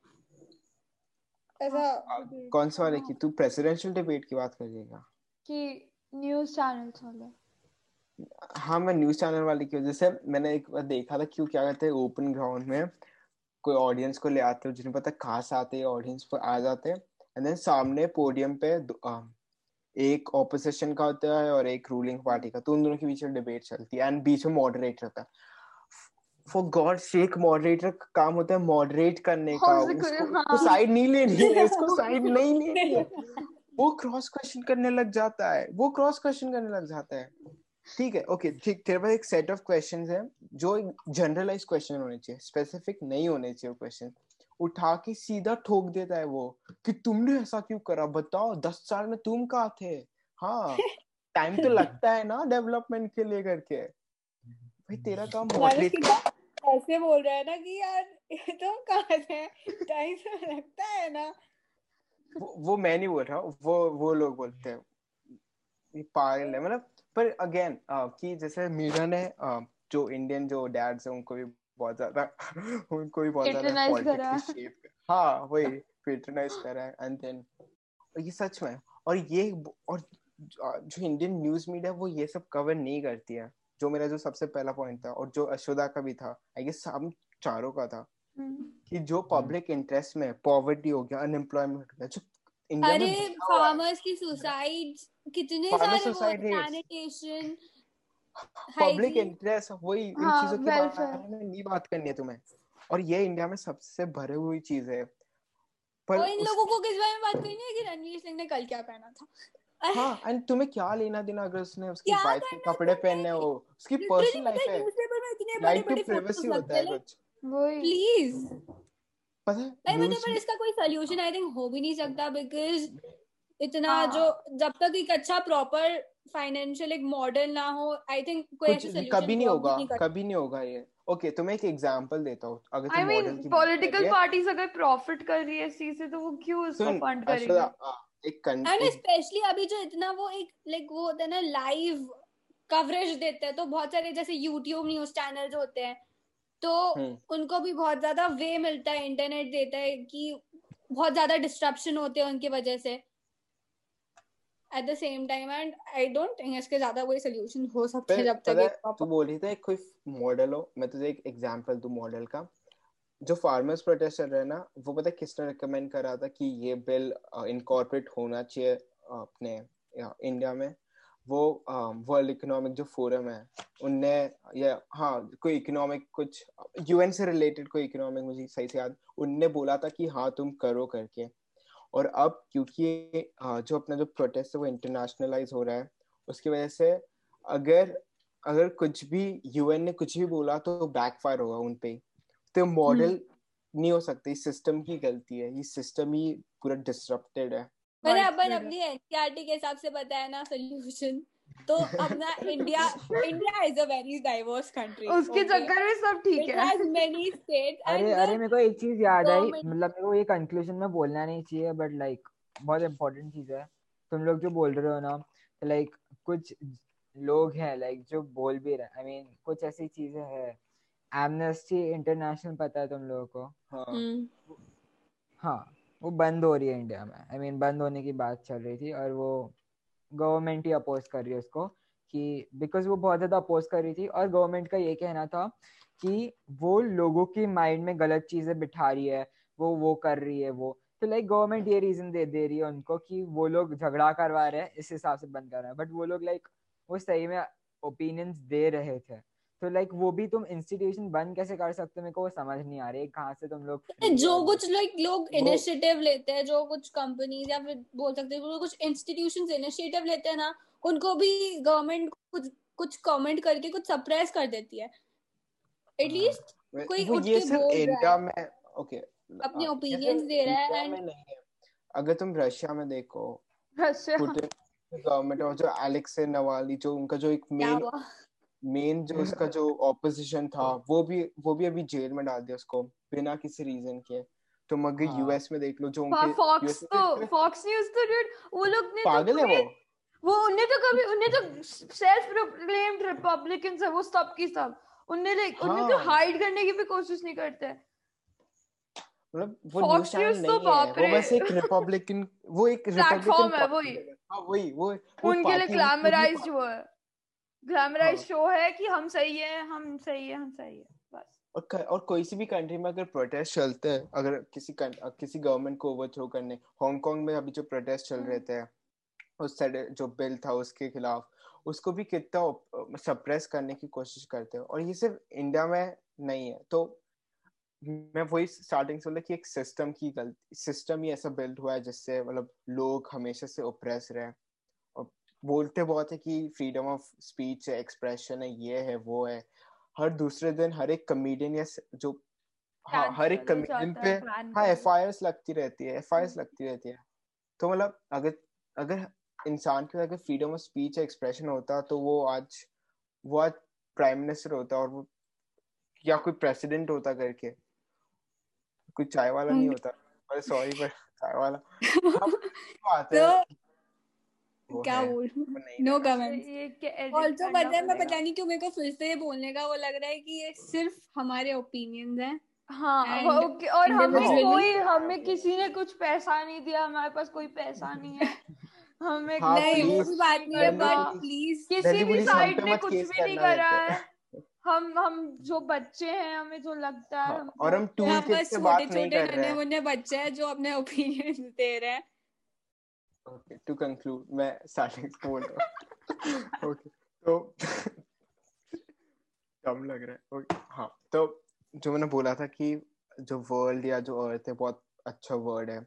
कौन सा वाले की तू प्रेसिडेंशियल डिबेट की बात करेगा कि न्यूज चैनल वाले? हाँ मैं न्यूज चैनल वाले की वजह से मैंने एक बार देखा था क्यों क्या करते हैं ओपन ग्राउंड में कोई ऑडियंस को ले आते जिन्हें पता कहाँ से आते ऑडियंस पर आ जाते हैं एंड देन सामने पोडियम पे एक ऑपोजिशन का होता है और एक रूलिंग पार्टी का तो उन दोनों के बीच में डिबेट चलती है एंड बीच में मॉडरेटर होता है. फॉर गॉड शेक मॉडरेटर का काम होता है मॉडरेट करने का, उसको साइड नहीं लेनी है, उसको साइड नहीं लेनी है. वो क्रॉस क्वेश्चन करने लग जाता है वो क्रॉस क्वेश्चन करने लग जाता है ठीक है ओके ठीक तेरे पास एक सेट ऑफ क्वेश्चंस है जो जनरलाइज क्वेश्चन होने चाहिए, स्पेसिफिक नहीं होने चाहिए. क्वेश्चन उठा के सीधा ठोक देता है वो कि तुमने ऐसा क्यों करा, बताओ दस साल में तुम कहाँ थे. हाँ टाइम तो लगता है ना डेवलपमेंट के लिए करके भाई तेरा काम ऐसे बोल रहा है ना कि यार तुम कहाँ थे टाइम तो लगता है ना. वो, वो मैं नहीं बोल रहा वो वो लोग बोलते हैं पागल है मतलब. पर अगेन कि जैसे मीडिया ने जो इंडियन जो डैड्स है उनको भी बहुत ज्यादा उनको भी बहुत ज्यादा पॉलिटिक्स शेप हाँ वही पेट्रोनाइज कर रहा है एंड देन ये सच में और ये और जो इंडियन न्यूज मीडिया वो ये सब कवर नहीं करती है जो मेरा जो सबसे पहला पॉइंट था और जो अश्वदा का भी था आई गेस हम चारों का था कि जो पब्लिक इंटरेस्ट में पॉवर्टी हो गया अनएम्प्लॉयमेंट हो गया जो इंडिया में फार्मर्स की सुसाइड्स कितने सारे सैनिटेशन पब्लिक इंटरेस्ट वही इन चीजों के बारे में नहीं बात करनी है तुम्हें और ये इंडिया में सबसे भरे हुई चीज है. पर इन लोगों को किस बारे में बात करनी है कि रणवीर सिंह ने कल क्या पहना था. हाँ एंड तुम्हें क्या लेना देना अगर उसने उसकी वाइफ के कपड़े पहने हो उसकी पर्सनल लाइफ है. न्यूज़पेपर में इतने बड़े-बड़े प्राइवेसी होता है कुछ प्लीज पता है नहीं पर इसका कोई सॉल्यूशन आई थिंक हो भी नहीं सकता बिकॉज़ इतना जो जब तक एक अच्छा प्रॉपर फाइनेंशियल एक मॉडल ना हो आई थिंक कोई ऐसा सॉल्यूशन कभी नहीं होगा कभी नहीं होगा ये. ओके तुम्हें एक एग्जांपल देता हूं अगर तुम मॉडल की पॉलिटिकल पार्टीज अगर प्रॉफिट कर रही है इस चीज से तो वो क्यों उसको फंड करेंगे. एक एंड स्पेशली अभी जो इतना वो एक लाइक वो होता है ना लाइव कवरेज देते हैं, तो बहुत सारे जैसे यूट्यूब न्यूज चैनल जो होते हैं तो उनको भी बहुत ज्यादा वे मिलता है, इंटरनेट देता है कि बहुत ज्यादा डिस्ट्रप्शन होते हैं उनकी वजह से at the same time, and I don't think इसके ज्यादा कोई सॉल्यूशन हो सकता है जब तक तू बोल रही थी एक कोई मॉडल हो। मैं तुझे एक एग्जांपल दूं मॉडल का, जो फार्मर्स प्रोटेस्ट कर रहे हैं ना वो पता है किसने रिकमेंड करा था कि ये बिल इनकॉर्पोरेट होना चाहिए अपने इंडिया में? वो वर्ल्ड इकोनॉमिक जो फोरम है उनने, या हाँ कोई इकोनॉमिक कुछ यूएन से रिलेटेड कोई इकोनॉमिक मुझे सही से याद, उनने बोला था कि हाँ तुम करो करके। और अब क्योंकि जो अपना जो प्रोटेस्ट है वो इंटरनेशनलाइज हो रहा है उसकी वजह से अगर अगर कुछ भी यूएन ने कुछ भी बोला तो बैकफायर होगा उन पे। तो मॉडल नहीं हो सकता, ये सिस्टम की गलती है, ये सिस्टम ही पूरा डिसरप्टेड है। पर अपन अपनी एनसीईआरटी के हिसाब से बताया ना सॉल्यूशन, तो अपना India India is a very diverse country, उसके चक्कर में सब ठीक है। अरे अरे मेरे को एक चीज याद आई, मतलब मेरे को ये कंक्लूजन में बोलना नहीं चाहिए बट लाइक बहुत इम्पोर्टेंट चीज है। तुम लोग जो बोल रहे हो ना लाइक कुछ लोग हैं लाइक जो बोल भी रहे, आई मीन कुछ ऐसी चीजें है। एमनेस्टी इंटरनेशनल पता है तुम लोगों को? हाँ हाँ, वो बंद हो रही है इंडिया में, आई मीन बंद होने की बात चल रही थी और वो गवर्नमेंट ही अपोज कर रही है उसको कि बिकॉज वो बहुत ज्यादा अपोज कर रही थी। और गवर्नमेंट का ये कहना था कि वो लोगों की माइंड में गलत चीजें बिठा रही है, वो वो कर रही है वो, तो लाइक गवर्नमेंट ये रीजन दे दे रही है उनको कि वो लोग झगड़ा करवा रहे हैं इस हिसाब से बंद कर रहे हैं, बट वो लोग लाइक वो सही में ओपिनियंस दे रहे थे। तो लाइक वो भी तुम इंस्टीट्यूशन बंद कैसे कर सकते हो, मेरे को वो समझ नहीं आ रही है कहाँ से तुम लोग जो कुछ लाइक लोग इनिशिएटिव लेते हैं, जो कुछ कंपनीज या फिर बोल सकते हैं कुछ इंस्टीट्यूशंस इनिशिएटिव लेते हैं ना, उनको भी गवर्नमेंट कुछ कुछ कमेंट करके कुछ सप्रेस कर देती है। एटलीस्ट कोई उठ के बोल रहा है, ओके अपने ओपिनियंस दे रहा है। अगर तुम रशिया में देखो, गवर्नमेंट और जो अलेक्से नवालनी जो उनका जो एक मेन मेन जो उसका जो ऑपोजिशन था वो भी वो भी अभी जेल में डाल दिया उसको बिना किसी रीजन के। तुम अगर यूएस में देख लो जो उनके फॉक्स तो फॉक्स न्यूज़ तो डूड वो लोग ने पागल है वो वो उन्हें तो कभी उन्हें तो सेल्फ प्रोक्लेम्ड रिपब्लिकन्स है वो सब की सब, उन्हें लाइक उन्हें तो हाइड करने की भी कोशिश नहीं करते हैं। मतलब वो न्यूज़ चैनल नहीं है, वो बस एक रिपब्लिकन वो एक प्लेटफॉर्म है, वही वही वो उनके लिए ग्लैमराइज्ड हुआ है, ग्लैमराइज शो है कि हम सही है हम सही है हम सही है बस। और और कोई सी भी कंट्री में अगर प्रोटेस्ट चलते हैं, अगर किसी किसी गवर्नमेंट को ओवरथ्रो करने, हांगकांग में अभी जो प्रोटेस्ट चल रहे थे उस जो बिल था उसके खिलाफ, उसको भी कितना सप्रेस करने की कोशिश करते हैं। और ये सिर्फ इंडिया में नहीं है, तो मैं वही स्टार्टिंग से बोला कि एक सिस्टम की गलती, सिस्टम ही ऐसा बिल्ड हुआ है जिससे मतलब लोग हमेशा से ओप्रेस रहे। बोलते बहुत है कि फ्रीडम ऑफ स्पीच है, एक्सप्रेशन है, ये है वो है, हर दूसरे दिन हर एक कमेडियन या जो हाँ हर एक कमेडियन पे हाँ एफ आई आर्स लगती रहती है एफ आई आर्स लगती रहती है। तो मतलब अगर अगर इंसान के अगर फ्रीडम ऑफ स्पीच एक्सप्रेशन होता तो वो आज वो आज प्राइम मिनिस्टर होता और वो या कोई प्रेसिडेंट होता करके, कोई चाय वाला नहीं होता, अरे सॉरी पर चाय वाला क्या बोल नो कमेंट। ऑल्सो पता है मैं पता नहीं क्यों मेरे को फिर से बोलने का वो लग रहा है कि ये सिर्फ हमारे ओपिनियंस हैं। हाँ ओके, और हमें कोई हमें किसी ने कुछ पैसा नहीं दिया, हमारे पास कोई पैसा नहीं है, हमें नहीं वो भी बात नहीं है बट प्लीज किसी भी साइड ने कुछ भी नहीं करा है। हम हम जो बच्चे हैं हमें जो लगता है, और हम टूल किड्स से बात नहीं कर रहे हैं, उन्हें बच्चे हैं जो अपने ओपिनियंस दे रहे हैं। Okay, to conclude, मैं स्टार्टिंग से बोल रहा हूँ। Okay, तो कम लग रहा है। Okay, हाँ, तो जो मैंने बोला था कि जो वर्ल्ड या जो अर्थ है बहुत अच्छा वर्ड है,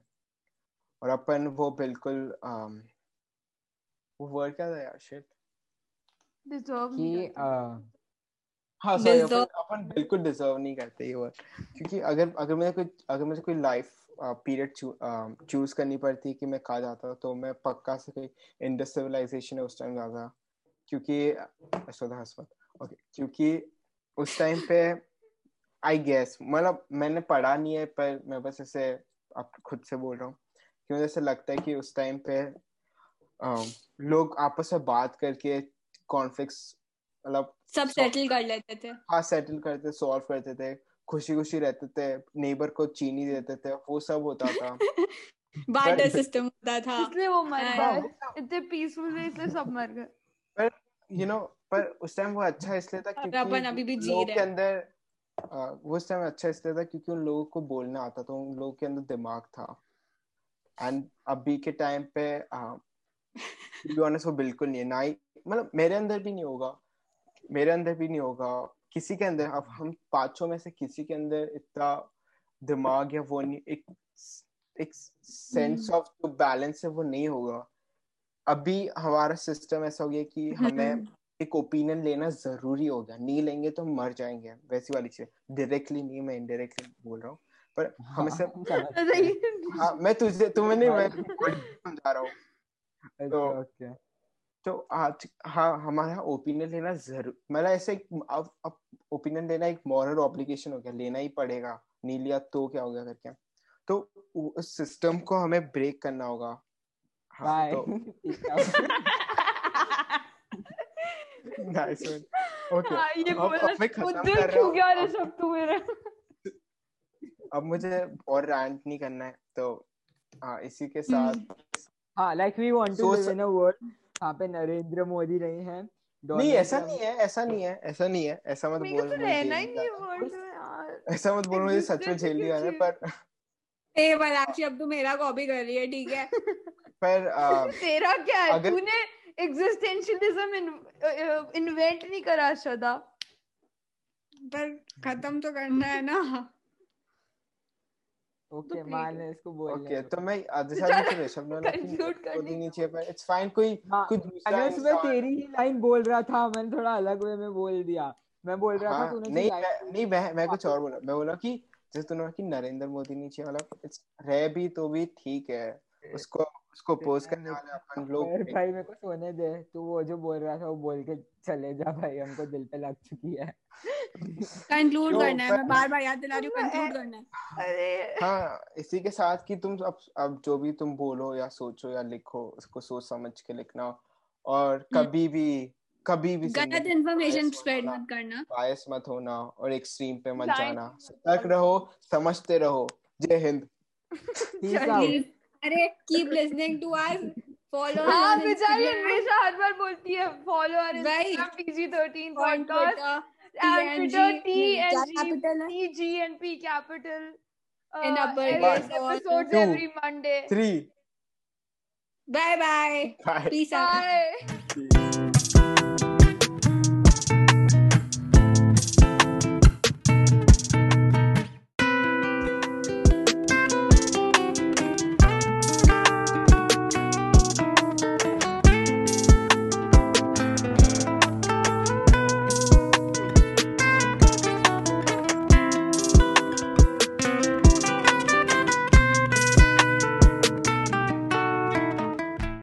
और अपन वो बिल्कुल वो वर्ड क्या था यार shit कि हाँ सॉरी अपन बिल्कुल डिजर्व नहीं करते ये वर्ड, क्योंकि अगर अगर मुझे कोई अगर मुझे कोई लाइफ पीरियड चूज करनी पड़ती कि मैं कहाँ जाता तो मैं पक्का से कोई इंडस सिविलाइजेशन है उस टाइम जाता, क्योंकि अश्वदा हस्पत ओके क्योंकि उस टाइम पे आई गेस मतलब मैंने पढ़ा नहीं है पर मैं बस ऐसे आप खुद से बोल रहा हूँ की वजह से लगता है कि उस टाइम पे आ, लोग आपस में बात करके कॉन्फ्लिक्ट्स मतलब सब सेटल कर लेते थे। हाँ सेटल करते सॉल्व करते थे, खुशी खुशी रहते थे, नेबर को चीनी देते थे, वो सब होता था। बार्टर सिस्टम होता था, इसलिए वो मर गए, इतने पीसफुल थे इसलिए सब मर गए। पर यू नो पर उस टाइम वो अच्छा इसलिए था क्योंकि अपन अभी भी जी रहे हैं। लोग के अंदर वो उस टाइम अच्छा इसलिए था क्योंकि उन लोगों को बोलना आता था, उन लोगों के अंदर दिमाग था। एंड अभी के टाइम पे टू बी ऑनेस्ट वो बिल्कुल नहीं है, ना ही मतलब मेरे अंदर भी नहीं होगा, मेरे अंदर भी नहीं होगा, किसी के अंदर। अब हम पांचों में से किसी के अंदर इतना दिमाग या वो नहीं, एक एक सेंस ऑफ जो बैलेंस है वो नहीं होगा। अभी हमारा सिस्टम ऐसा हो गया कि हमें एक ओपिनियन लेना जरूरी होगा, नहीं लेंगे तो मर जाएंगे, वैसी वाली चीज। डायरेक्टली नहीं, मैं इनडायरेक्टली बोल रहा हूँ, पर हमें सब हाँ मैं तुझे तुम्हें नहीं मैं समझा रहा हूँ। तो आज हाँ हमारा ओपिनियन लेना जरूर मतलब ऐसे अब अब ओपिनियन लेना एक मॉरल ऑब्लिगेशन हो गया, लेना ही पड़ेगा, नहीं लिया तो क्या हो गया करके। तो उस सिस्टम को हमें ब्रेक करना होगा। हाँ, तो... nice one. Okay. ये अब, अब मैं खत्म कर रहा हूँ सब तू मेरा। अब मुझे और रैंट नहीं करना है, तो हाँ इसी के साथ हाँ like we want to live in a world हाँ पे नरेंद्र मोदी नहीं है। नहीं ऐसा नहीं है, ऐसा नहीं है, ऐसा नहीं है, ऐसा मत बोल, ऐसा मत बोल, मुझे सच में झेल लिया है। पर ए पलाक्षी अब तू मेरा कॉपी कर रही है, ठीक है? पर तेरा क्या है, तूने एग्जिस्टेंशियलिज्म इन्वेंट नहीं करा अश्वदा, पर खत्म तो करना है ना। ओके मान ले इसको बोल ओके। तो मैं आदिशा को ऋषभ ने कंफ्यूज कर दी नीचे पर इट्स फाइन। कोई कुछ अगर सुबह तेरी ही लाइन बोल रहा था, मैंने थोड़ा अलग वे में बोल दिया। मैं बोल रहा था तूने नहीं नहीं मैं मैं कुछ और बोला। मैं बोला कि जैसे तूने कि नरेंद्र मोदी नीचे वाला इट्स रह भी तो भी ठीक है, उसको उसको पोज करने वाले अपन लोग। भाई मेरे को सोने दे, तू वो जो बोल रहा था वो बोल के चले जा भाई, हमको दिल पे लग चुकी है। कंक्लूड करना है, मैं बार-बार याद दिला रही हूं, कंक्लूड करना है। अरे हां इसी के साथ कि तुम अब अब जो भी तुम बोलो या सोचो या लिखो, उसको सोच समझ के लिखना, और कभी भी कभी भी गलत इंफॉर्मेशन स्प्रेड मत करना, बायस मत होना, और एक्सट्रीम पे मत जाना। सतर्क रहो, समझते रहो। जय हिंद। अरे keep listening to us, follow us। हाँ बेचारी अन्वेषा हर बार बोलती है follow us on P G thirteen podcast and Twitter T G N P capital and episodes every Monday three. Bye bye, peace out.